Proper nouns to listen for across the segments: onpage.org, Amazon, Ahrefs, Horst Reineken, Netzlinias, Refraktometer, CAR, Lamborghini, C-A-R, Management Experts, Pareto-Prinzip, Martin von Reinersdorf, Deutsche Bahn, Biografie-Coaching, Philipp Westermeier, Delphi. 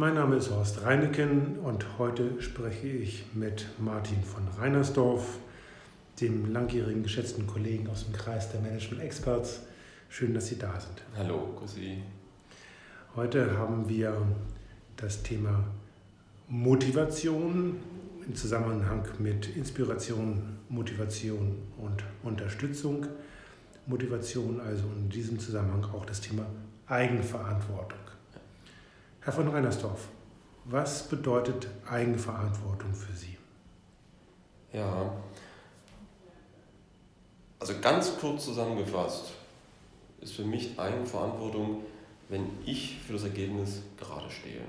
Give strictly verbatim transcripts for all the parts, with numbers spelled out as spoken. Mein Name ist Horst Reineken und heute spreche ich mit Martin von Reinersdorf, dem langjährigen geschätzten Kollegen aus dem Kreis der Management Experts. Schön, dass Sie da sind. Hallo, grüß Sie. Heute haben wir das Thema Motivation im Zusammenhang mit Inspiration, Motivation und Unterstützung. Motivation, also in diesem Zusammenhang auch das Thema Eigenverantwortung. Herr von Reinersdorf, was bedeutet Eigenverantwortung für Sie? Ja, also ganz kurz zusammengefasst ist für mich Eigenverantwortung, wenn ich für das Ergebnis gerade stehe.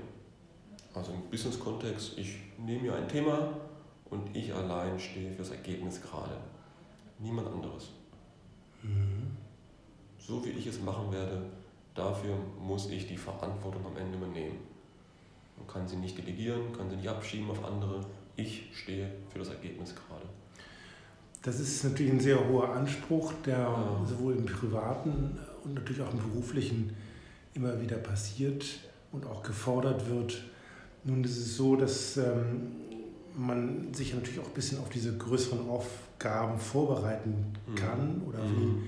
Also im Business-Kontext, ich nehme mir ein Thema und ich allein stehe für das Ergebnis gerade. Niemand anderes. Mhm. So wie ich es machen werde, dafür muss ich die Verantwortung am Ende übernehmen. Man kann sie nicht delegieren, kann sie nicht abschieben auf andere. Ich stehe für das Ergebnis gerade. Das ist natürlich ein sehr hoher Anspruch, der ja. sowohl im Privaten und natürlich auch im Beruflichen immer wieder passiert und auch gefordert wird. Nun ist es so, dass ähm, man sich natürlich auch ein bisschen auf diese größeren Aufgaben vorbereiten kann. Mhm. Oder mhm. Wie,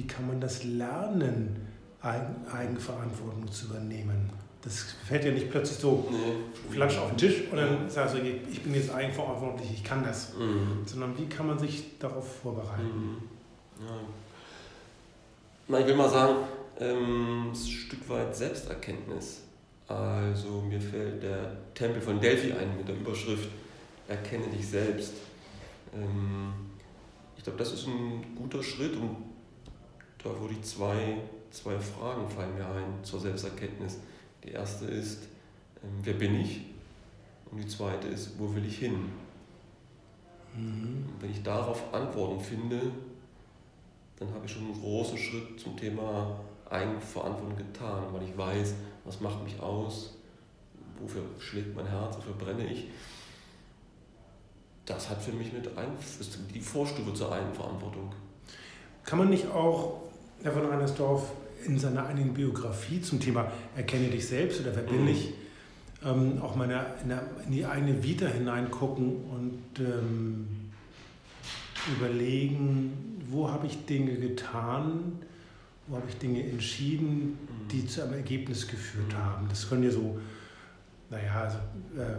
wie kann man das lernen, Eigenverantwortung zu übernehmen? Das fällt ja nicht plötzlich so nee. Flatsch auf den Tisch und dann sagst du, ich bin jetzt eigenverantwortlich, ich kann das. Mhm. Sondern wie kann man sich darauf vorbereiten? Mhm. Ja. Na, ich will mal sagen, ähm, ein Stück weit Selbsterkenntnis. Also mir fällt der Tempel von Delphi ein mit der Überschrift Erkenne dich selbst. Ähm, ich glaube, das ist ein guter Schritt und da würde ich zwei, zwei Fragen fallen mir ein zur Selbsterkenntnis. Die erste ist, ähm, wer bin ich? Und die zweite ist, wo will ich hin? Mhm. Und wenn ich darauf Antworten finde, dann habe ich schon einen großen Schritt zum Thema Eigenverantwortung getan, weil ich weiß, was macht mich aus, wofür schlägt mein Herz, wofür brenne ich. Das hat für mich mit ist die Vorstufe zur Eigenverantwortung. Kann man nicht auch, Herr von Reinersdorf, in seiner eigenen Biografie zum Thema Erkenne dich selbst oder wer bin mhm. ich, ähm, auch mal in, in die eigene Vita hineingucken und ähm, überlegen, wo habe ich Dinge getan, wo habe ich Dinge entschieden, die mhm. zu einem Ergebnis geführt mhm. haben. Das können ja so, naja, also, äh,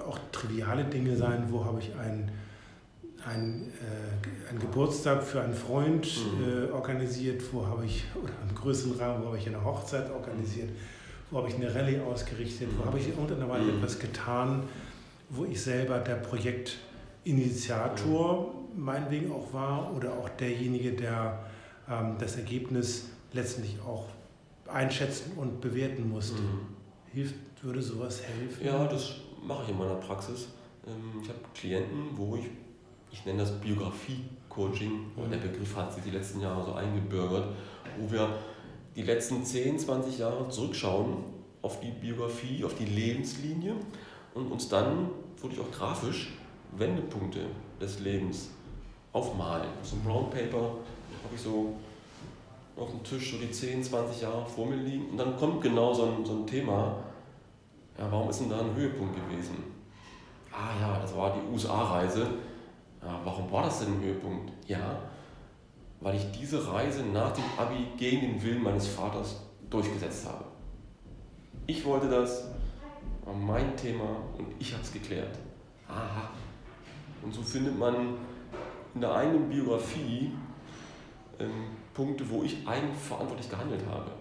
auch triviale Dinge sein, wo habe ich ein Ein, äh, ein Geburtstag für einen Freund mhm. äh, organisiert, wo habe ich, oder im größeren Rahmen, wo habe ich eine Hochzeit organisiert, wo habe ich eine Rallye ausgerichtet, wo habe ich in irgendeiner Weise mhm. etwas getan, wo ich selber der Projektinitiator mhm. meinetwegen auch war oder auch derjenige, der ähm, das Ergebnis letztendlich auch einschätzen und bewerten musste. Mhm. Hilft, würde sowas helfen? Ja, das mache ich in meiner Praxis. Ich habe Klienten, wo ich Ich nenne das Biografie-Coaching, mhm. der Begriff hat sich die letzten Jahre so eingebürgert, wo wir die letzten zehn, zwanzig Jahre zurückschauen auf die Biografie, auf die Lebenslinie und uns dann, würde ich auch grafisch, Wendepunkte des Lebens aufmalen. So ein Brown Paper habe ich so auf dem Tisch, so die zehn, zwanzig Jahre vor mir liegen und dann kommt genau so ein, so ein Thema, ja, warum ist denn da ein Höhepunkt gewesen? Ah ja, das war die U S A-Reise. Ja, warum war das denn ein Höhepunkt? Ja, weil ich diese Reise nach dem Abi gegen den Willen meines Vaters durchgesetzt habe. Ich wollte das, war mein Thema und ich habe es geklärt. Aha. Und so findet man in der eigenen Biografie ähm, Punkte, wo ich eigenverantwortlich gehandelt habe.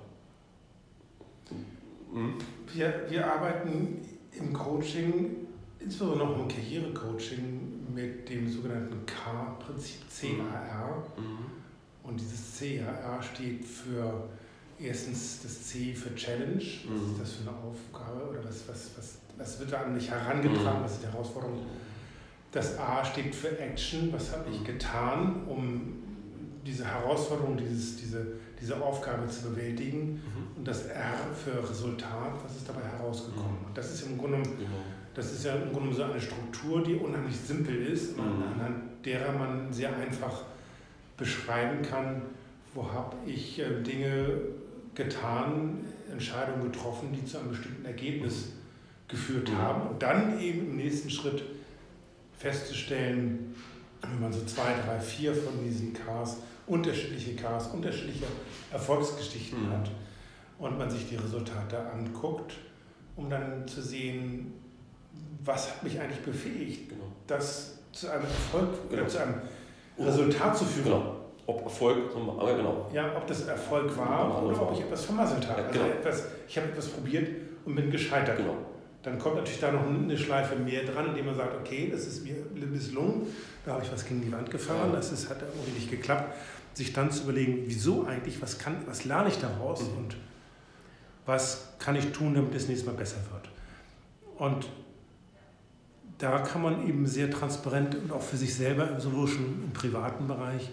Hm? Wir, wir arbeiten im Coaching, insbesondere noch im Karrierecoaching, mit dem sogenannten K-Prinzip, C A R. Mhm. Und dieses C A R steht für erstens das C für Challenge. Mhm. Was ist das für eine Aufgabe? Oder was, was, was, was wird da an mich herangetragen? Mhm. Was ist die Herausforderung? Das A steht für Action. Was habe ich getan, um diese Herausforderung, dieses, diese, diese Aufgabe zu bewältigen? Mhm. Und das R für Resultat. Was ist dabei herausgekommen? Mhm. Das ist im Grunde genommen. Genau. Das ist ja im Grunde so eine Struktur, die unheimlich simpel ist, mhm. anhand derer man sehr einfach beschreiben kann, wo habe ich Dinge getan, Entscheidungen getroffen, die zu einem bestimmten Ergebnis geführt haben. Und dann eben im nächsten Schritt festzustellen, wenn man so zwei, drei, vier von diesen Ks, unterschiedliche Ks, unterschiedliche Erfolgsgeschichten mhm. hat und man sich die Resultate anguckt, um dann zu sehen, was hat mich eigentlich befähigt, genau. das zu einem Erfolg, genau. zu einem Resultat zu führen. Genau. Ob Erfolg, genau. Ja, ob das Erfolg war genau. oder ob ich etwas vermasselt habe. Ja, genau. Also etwas, ich habe etwas probiert und bin gescheitert. Genau. Dann kommt natürlich da noch eine Schleife mehr dran, indem man sagt, okay, das ist mir misslungen, da habe ich was gegen die Wand gefahren, ja. das ist, hat irgendwie nicht geklappt. Sich dann zu überlegen, wieso eigentlich, was, kann, was lerne ich daraus mhm. und was kann ich tun, damit es nächstes Mal besser wird. Und da kann man eben sehr transparent und auch für sich selber, sowohl schon im privaten Bereich,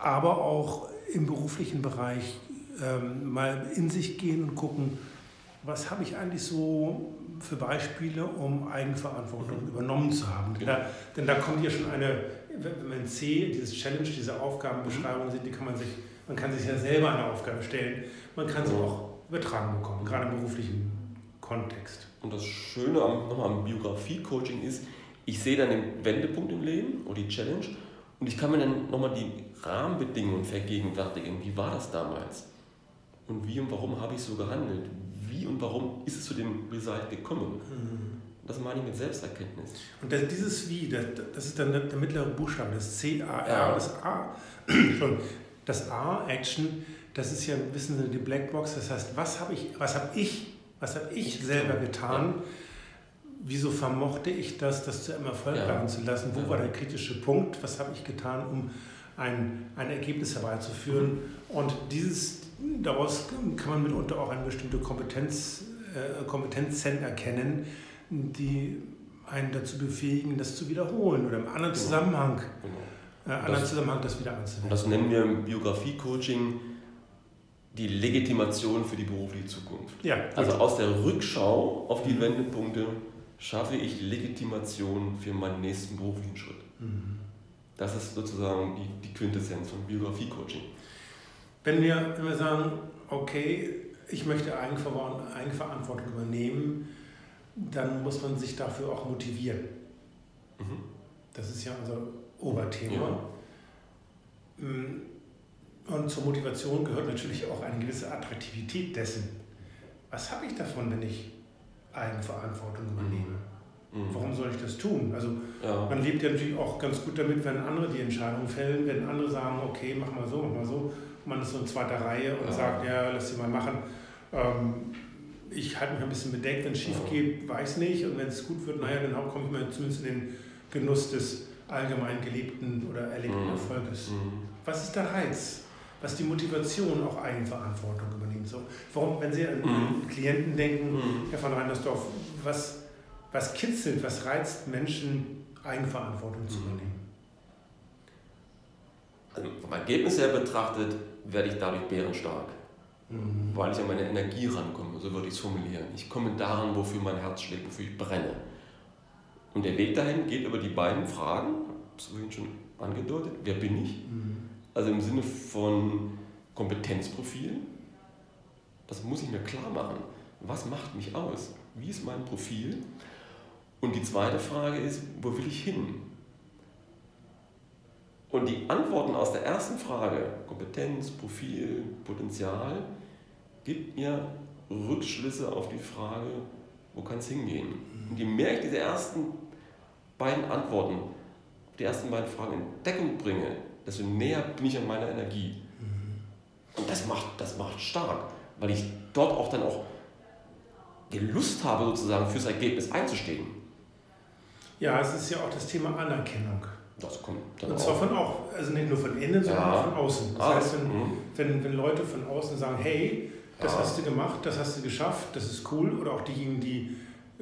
aber auch im beruflichen Bereich ähm, mal in sich gehen und gucken, was habe ich eigentlich so für Beispiele, um Eigenverantwortung mhm. übernommen zu haben. Denn da, denn da kommt ja schon eine, wenn man C, dieses Challenge, diese Aufgabenbeschreibung mhm. sieht, die kann man sich, man kann sich ja selber eine Aufgabe stellen, man kann sie mhm. auch übertragen bekommen, gerade im beruflichen Kontext. Und das Schöne am, nochmal am Biografie-Coaching ist, ich sehe dann den Wendepunkt im Leben oder die Challenge und ich kann mir dann nochmal die Rahmenbedingungen vergegenwärtigen. Wie war das damals? Und wie und warum habe ich so gehandelt? Wie und warum ist es zu dem Result gekommen? Mhm. Das meine ich mit Selbsterkenntnis. Und das, dieses Wie, das, das ist dann der, der mittlere Buchstabe, das C A R, ja. das A, das A, Action, das ist ja ein bisschen die Blackbox, das heißt, was habe ich, was habe ich, was habe ich selber getan? Ja. Wieso vermochte ich das, das zu einem Erfolg ja. werden zu lassen? Wo ja. war der kritische Punkt? Was habe ich getan, um ein, ein Ergebnis herbeizuführen? Mhm. Und dieses, daraus kann man mitunter auch eine bestimmte Kompetenz, äh, Kompetenzen erkennen, die einen dazu befähigen, das zu wiederholen oder im anderen genau. Zusammenhang, genau. Äh, anderen das, Zusammenhang das wieder anzuwenden. Das nennen wir im Biografie-Coaching die Legitimation für die berufliche Zukunft. Ja, also aus der Rückschau auf die mhm. Wendepunkte schaffe ich Legitimation für meinen nächsten beruflichen Schritt. Mhm. Das ist sozusagen die, die Quintessenz von Biografie-Coaching. Wenn wir, wenn wir sagen, okay, ich möchte Eigenverantwortung übernehmen, dann muss man sich dafür auch motivieren. Mhm. Das ist ja unser Oberthema. Ja. Und zur Motivation gehört natürlich auch eine gewisse Attraktivität dessen. Was habe ich davon, wenn ich Eigenverantwortung übernehme? Mhm. Warum soll ich das tun? Also ja. man lebt ja natürlich auch ganz gut damit, wenn andere die Entscheidung fällen, wenn andere sagen, okay, mach mal so, mach mal so. Man ist so in zweiter Reihe und ja. sagt, ja, lass sie mal machen. Ähm, ich halte mich ein bisschen bedeckt, wenn es schief ja. geht, weiß nicht. Und wenn es gut wird, naja, dann komme ich mal zumindest in den Genuss des allgemein gelebten oder erlebten mhm. Erfolges. Mhm. Was ist der Reiz? Was ist die Motivation, auch Eigenverantwortung übernehmen? So, warum, wenn Sie an mhm. Klienten denken, mhm. Herr von Reinersdorf, was, was kitzelt, was reizt Menschen, Eigenverantwortung mhm. zu übernehmen? Also vom Ergebnis her betrachtet, werde ich dadurch bärenstark, mhm. weil ich an meine Energie rankomme, so würde ich es formulieren. Ich komme daran, wofür mein Herz schlägt, wofür ich brenne. Und der Weg dahin geht über die beiden Fragen, das habe ich schon angedeutet, wer bin ich? Mhm. Also im Sinne von Kompetenzprofil, das muss ich mir klar machen. Was macht mich aus? Wie ist mein Profil? Und die zweite Frage ist, wo will ich hin? Und die Antworten aus der ersten Frage, Kompetenz, Profil, Potenzial, gibt mir Rückschlüsse auf die Frage, wo kann es hingehen? Und je mehr ich diese ersten beiden Antworten, die ersten beiden Fragen in Deckung bringe, desto näher bin ich an meiner Energie. Und das macht, das macht stark, weil ich dort auch dann auch die Lust habe, sozusagen fürs Ergebnis einzustehen. Ja, es ist ja auch das Thema Anerkennung. Das kommt dann und zwar auch. Von auch, also nicht nur von innen, sondern ja. auch von außen. Das ah, heißt, wenn, mm. wenn, wenn Leute von außen sagen, hey, das ja. hast du gemacht, das hast du geschafft, das ist cool, oder auch diejenigen, die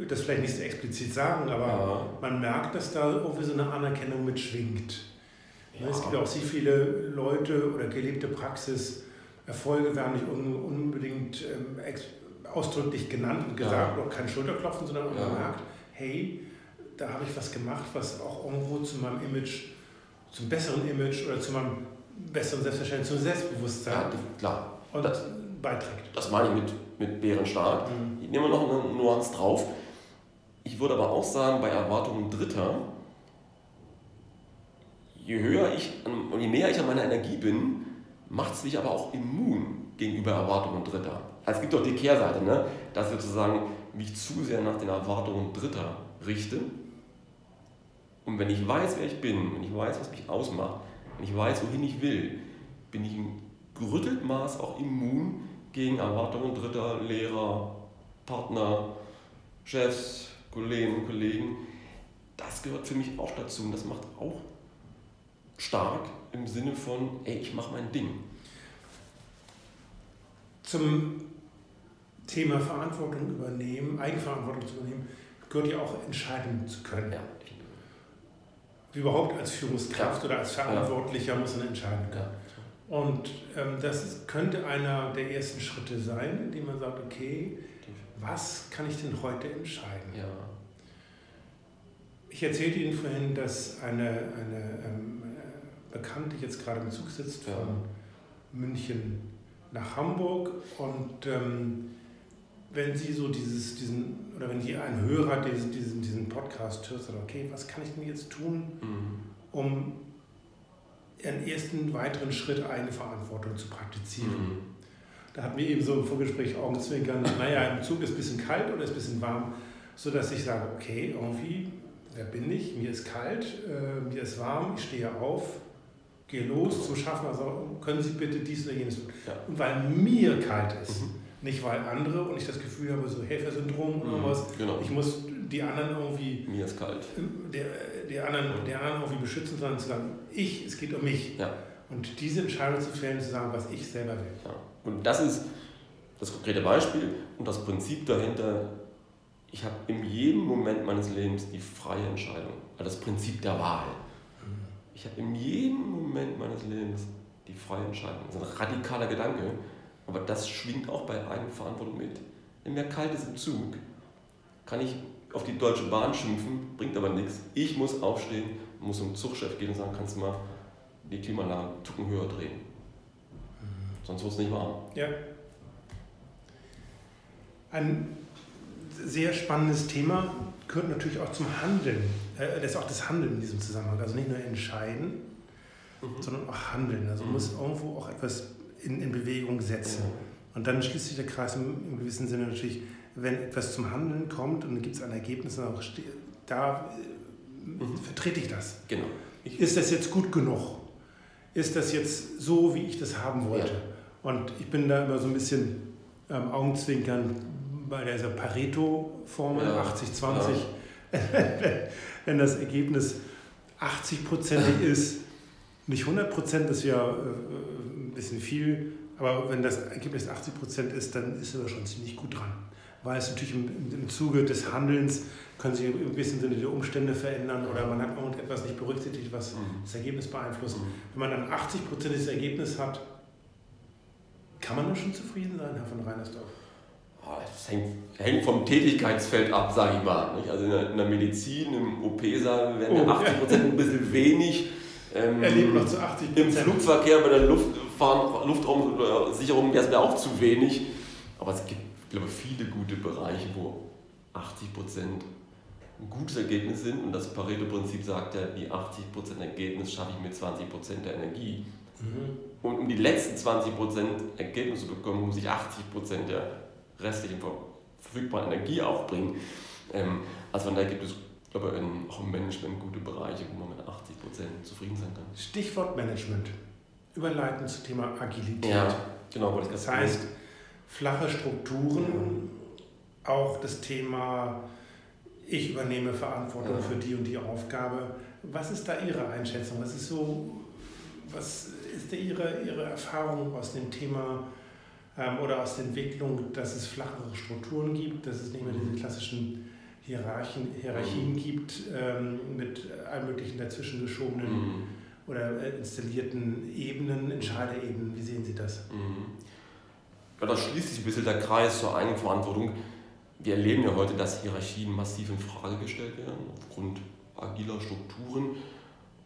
das vielleicht nicht so explizit sagen, aber ja. man merkt, dass da irgendwie so eine Anerkennung mitschwingt. Ja. Es gibt auch sehr viele Leute oder gelebte Praxis, Erfolge werden nicht unbedingt ähm, ausdrücklich genannt und gesagt, ja. auch kein Schulterklopfen, sondern man ja. merkt, hey, da habe ich was gemacht, was auch irgendwo zu meinem Image, zum besseren Image oder zu meinem besseren Selbstverständnis, zum Selbstbewusstsein ja, klar. und das, beiträgt. Das meine ich mit mit Bärenstark. Mhm. Ich nehme noch eine Nuance drauf. Ich würde aber auch sagen, bei Erwartungen Dritter, je höher ich, je näher ich an meiner Energie bin, macht es mich aber auch immun gegenüber Erwartungen Dritter. Also es gibt auch die Kehrseite, ne? Dass ich sozusagen mich zu sehr nach den Erwartungen Dritter richte. Und wenn ich weiß, wer ich bin, wenn ich weiß, was mich ausmacht, wenn ich weiß, wohin ich will, bin ich im gerüttelten Maß auch immun gegen Erwartungen Dritter, Lehrer, Partner, Chefs, Kolleginnen und Kollegen. Das gehört für mich auch dazu und das macht auch stark im Sinne von, ey, ich mache mein Ding. Zum Thema Verantwortung übernehmen, Eigenverantwortung zu übernehmen, gehört ja auch Entscheidungen zu können. Ja. Überhaupt als Führungskraft ja. oder als Verantwortlicher ja. muss man entscheiden können. Ja. Und ähm, das ist, könnte einer der ersten Schritte sein, indem man sagt, okay, was kann ich denn heute entscheiden? Ja. Ich erzählte Ihnen vorhin, dass eine, eine ähm, Bekannte jetzt gerade im Zug sitzt ja. von München nach Hamburg und ähm, wenn sie so dieses, diesen, oder wenn sie einen Hörer diesen, diesen, diesen Podcast hört, sagt, okay, was kann ich denn jetzt tun, mhm. um einen ersten weiteren Schritt eigene Verantwortung zu praktizieren? Mhm. Da hatten wir eben so im Vorgespräch Augenzwinkern, naja, im Zug ist ein bisschen kalt oder ist ein bisschen warm, sodass ich sage, okay, irgendwie, wer bin ich? Mir ist kalt, äh, mir ist warm, ich stehe auf, gehe los zum Schaffner, also können Sie bitte dies oder jenes tun. Ja. Und weil mir kalt ist, mhm. nicht weil andere und ich das Gefühl habe, so Helfersyndrom oder mhm, was, genau. ich muss die anderen irgendwie, mir ist kalt. Der, der, anderen, mhm. der anderen irgendwie beschützen, sondern zu sagen, ich, es geht um mich. Ja. Und diese Entscheidung zu fällen, zu sagen, was ich selber will. Ja. Und das ist das konkrete Beispiel und das Prinzip dahinter, ich habe in jedem Moment meines Lebens die freie Entscheidung, also das Prinzip der Wahl. Ich habe in jedem Moment meines Lebens die freie Entscheidung. Das ist ein radikaler Gedanke, aber das schwingt auch bei Eigenverantwortung mit. Wenn mir kalt ist im Zug, kann ich auf die Deutsche Bahn schimpfen, bringt aber nichts. Ich muss aufstehen, muss zum Zugchef gehen und sagen, kannst du mal die Klimaanlage einen Tucken höher drehen. Sonst wird es nicht warm. Ja. Ein sehr spannendes Thema gehört natürlich auch zum Handeln. Das ist auch das Handeln in diesem Zusammenhang. Also nicht nur entscheiden, mhm. sondern auch handeln. Also man mhm. muss irgendwo auch etwas in, in Bewegung setzen. Mhm. Und dann schließt sich der Kreis im, im gewissen Sinne natürlich, wenn etwas zum Handeln kommt und dann gibt es ein Ergebnis, dann auch ste- da mhm. vertrete ich das. Genau. Ich ist das jetzt gut genug? Ist das jetzt so, wie ich das haben wollte? Ja. Und ich bin da immer so ein bisschen ähm, Augenzwinkern bei dieser Pareto-Formel ja. achtzig zwanzig. Ja. Wenn das Ergebnis achtzig Prozent ist, nicht hundert Prozent, das ist ja äh, ein bisschen viel, aber wenn das Ergebnis achtzig Prozent ist, dann ist er schon ziemlich gut dran. Weil es natürlich im, im Zuge des Handelns können sich im gewissen Sinne die Umstände verändern oder man hat irgendetwas nicht berücksichtigt, was mhm. das Ergebnis beeinflusst. Mhm. Wenn man dann achtzig Prozent des Ergebnisses hat, kann man dann schon zufrieden sein, Herr von Reinersdorf? Das hängt, hängt vom Tätigkeitsfeld ab, sage ich mal. Nicht? Also in der, in der Medizin, im O P-Saal werden oh, achtzig Prozent ja. ein bisschen wenig. Ähm, er lebt noch zu achtzig Prozent. Im Flugverkehr bei der Luftfahr- Luftsicherung wäre es mir auch zu wenig. Aber es gibt, glaube ich, viele gute Bereiche, wo achtzig Prozent ein gutes Ergebnis sind. Und das Pareto-Prinzip sagt ja, die achtzig Prozent Ergebnis schaffe ich mit zwanzig Prozent der Energie. Mhm. Und um die letzten zwanzig Prozent Ergebnis zu bekommen, muss ich achtzig Prozent der restlichen verfügbaren Energie aufbringen. Ähm, also von daher gibt es, glaube ich, auch im Management gute Bereiche, wo man mit achtzig Prozent zufrieden sein kann. Stichwort Management. Überleiten zum Thema Agilität. Ja, genau. Das, das heißt, nehmen. flache Strukturen, ja. auch das Thema, ich übernehme Verantwortung ja. für die und die Aufgabe. Was ist da Ihre Einschätzung? Was ist so, was ist da Ihre, Ihre Erfahrung aus dem Thema oder aus der Entwicklung, dass es flachere Strukturen gibt, dass es nicht mehr diese klassischen Hierarchien, Hierarchien mhm. gibt, ähm, mit allen möglichen dazwischen geschobenen mhm. oder installierten Ebenen, Entscheiderebenen. Wie sehen Sie das? Mhm. Ja, da schließt sich ein bisschen der Kreis zur Eigenverantwortung. Wir erleben ja heute, dass Hierarchien massiv in Frage gestellt werden, aufgrund agiler Strukturen.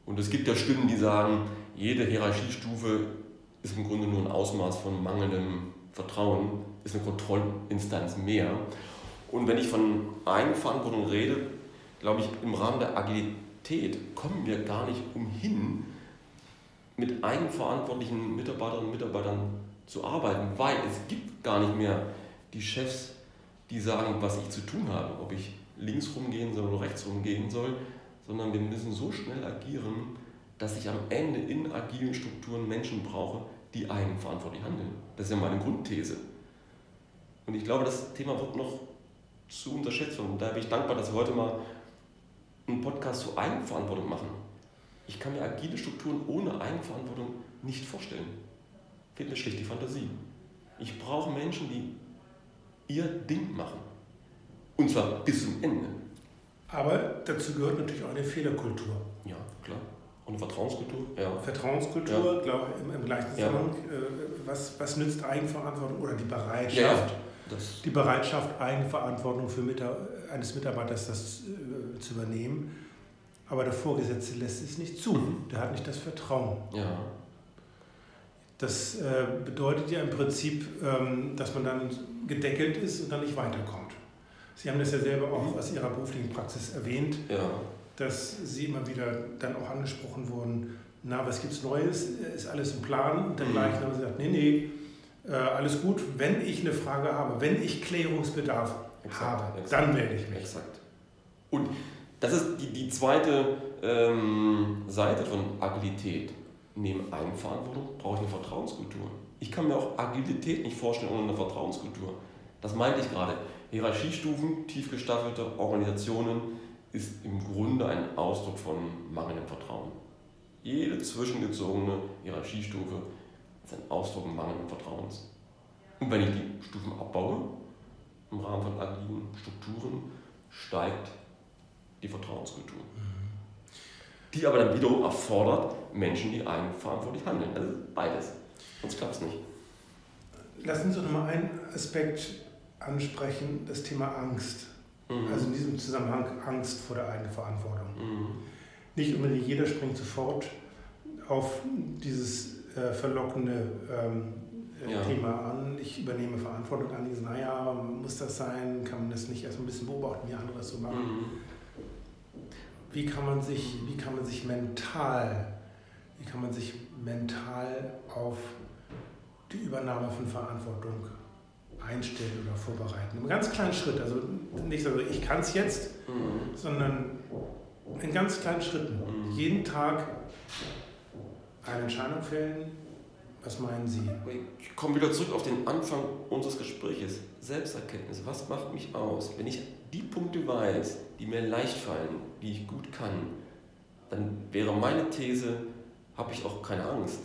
Und es gibt ja Stimmen, die sagen, jede Hierarchiestufe ist im Grunde nur ein Ausmaß von mangelndem Vertrauen ist eine Kontrollinstanz mehr. Und wenn ich von Eigenverantwortung rede, glaube ich, im Rahmen der Agilität kommen wir gar nicht umhin, mit eigenverantwortlichen Mitarbeiterinnen und Mitarbeitern zu arbeiten, weil es gibt gar nicht mehr die Chefs, die sagen, was ich zu tun habe, ob ich links rumgehen soll oder rechts rumgehen soll, sondern wir müssen so schnell agieren, dass ich am Ende in agilen Strukturen Menschen brauche, die eigenverantwortlich handeln. Das ist ja meine Grundthese. Und ich glaube, das Thema wird noch zu unterschätzt. Und da bin ich dankbar, dass wir heute mal einen Podcast zur Eigenverantwortung machen. Ich kann mir agile Strukturen ohne Eigenverantwortung nicht vorstellen. Fehlt mir schlicht die Fantasie. Ich brauche Menschen, die ihr Ding machen. Und zwar bis zum Ende. Aber dazu gehört natürlich auch eine Fehlerkultur. Ja, klar. Und eine Vertrauenskultur. Ja. Vertrauenskultur, ja. Glaube ich, im, im gleichen Zusammenhang. Ja. Was, was nützt Eigenverantwortung oder die Bereitschaft? Ja, das die Bereitschaft, Eigenverantwortung für Mitar- eines Mitarbeiters das äh, zu übernehmen. Aber der Vorgesetzte lässt es nicht zu. Mhm. Der hat nicht das Vertrauen. Ja. Das äh, bedeutet ja im Prinzip, ähm, dass man dann gedeckelt ist und dann nicht weiterkommt. Sie haben das ja selber auch aus Ihrer beruflichen Praxis erwähnt, ja. Dass Sie immer wieder dann auch angesprochen wurden, na, was gibt's Neues, ist alles im Plan? Und dann gleich haben Sie gesagt, nee, nee, äh, alles gut, wenn ich eine Frage habe, wenn ich Klärungsbedarf exakt, habe, exakt, dann melde ich mich. Exakt. Und das ist die, die zweite ähm, Seite von Agilität. Neben Eigenverantwortung brauche ich eine Vertrauenskultur. Ich kann mir auch Agilität nicht vorstellen ohne eine Vertrauenskultur. Das meinte ich gerade. Hierarchiestufen, tief gestaffelte Organisationen ist im Grunde ein Ausdruck von mangelndem Vertrauen. Jede zwischengezogene Hierarchiestufe ist ein Ausdruck mangelnden Vertrauens. Und wenn ich die Stufen abbaue, im Rahmen von agilen Strukturen, steigt die Vertrauenskultur. Die aber dann wiederum erfordert Menschen, die eigenverantwortlich handeln. Also beides. Sonst klappt es nicht. Lassen Sie uns nochmal einen Aspekt ansprechen, das Thema Angst. Mhm. Also in diesem Zusammenhang Angst vor der eigenen Verantwortung. Mhm. Nicht unbedingt jeder springt sofort auf dieses äh, verlockende ähm, ja. Thema an. Ich übernehme Verantwortung an, die sagen, naja, muss das sein? Kann man das nicht erst ein bisschen beobachten, wie andere das so machen? Mhm. Wie kann man sich, wie kann man sich mental, wie kann man sich mental auf die Übernahme von Verantwortung einstellen oder vorbereiten? Einen ganz kleinen Schritt, also nicht so, ich kann es jetzt, mhm. sondern in ganz kleinen Schritten. Mhm. Jeden Tag eine Entscheidung fällen. Was meinen Sie? Ich komme wieder zurück auf den Anfang unseres Gesprächs. Selbsterkenntnis, was macht mich aus? Wenn ich die Punkte weiß, die mir leicht fallen, die ich gut kann, dann wäre meine These, habe ich auch keine Angst,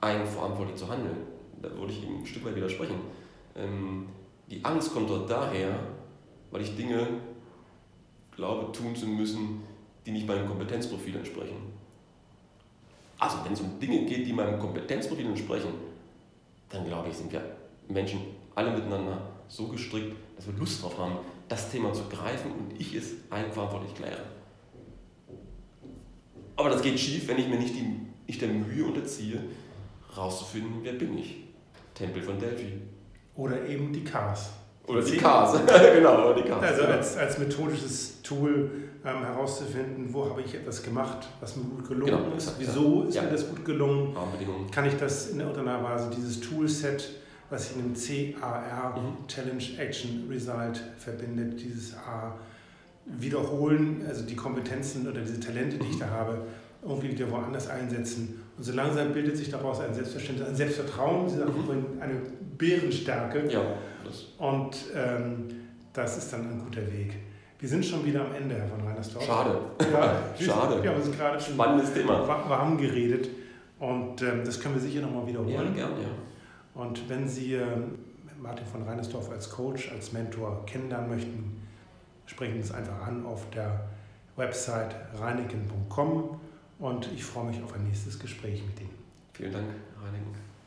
eigenverantwortlich zu handeln. Da würde ich ihm ein Stück weit widersprechen. Ähm, die Angst kommt dort daher, weil ich Dinge glaube, tun zu müssen, die nicht meinem Kompetenzprofil entsprechen. Also wenn es um Dinge geht, die meinem Kompetenzprofil entsprechen, dann glaube ich, sind wir Menschen alle miteinander so gestrickt, dass wir Lust drauf haben, das Thema zu greifen und ich es eigenverantwortlich kläre. Aber das geht schief, wenn ich mir nicht, die, nicht der Mühe unterziehe, rauszufinden, wer bin ich. Tempel von Delphi. Oder eben die C A Rs. Oder die C A Rs, genau. Oder die C A Rs. Also als, als methodisches Tool ähm, herauszufinden, wo habe ich etwas gemacht, was mir gut gelungen genau, ist, wieso ist ja. mir das gut gelungen, ja, kann ich das in irgendeiner Weise, dieses Toolset, was sich in dem C A R, mhm. Challenge, Action, Result verbindet, dieses A wiederholen, also die Kompetenzen oder diese Talente, die mhm. ich da habe, irgendwie wieder woanders einsetzen. Und so langsam bildet sich daraus ein Selbstverständnis, ein Selbstvertrauen, Sie sagen mhm. eine Bärenstärke. Ja, das. Und ähm, das ist dann ein guter Weg. Wir sind schon wieder am Ende, Herr von Reinersdorf. Schade. Ja, Schade. Wir haben uns gerade schon spannendes Thema warm geredet und ähm, das können wir sicher nochmal wiederholen. Ja, gerne, ja. Und wenn Sie ähm, Martin von Reinersdorf als Coach, als Mentor kennenlernen möchten, sprechen Sie es einfach an auf der Website reineken punkt com. Und ich freue mich auf ein nächstes Gespräch mit Ihnen. Vielen Dank, Herr Reineken.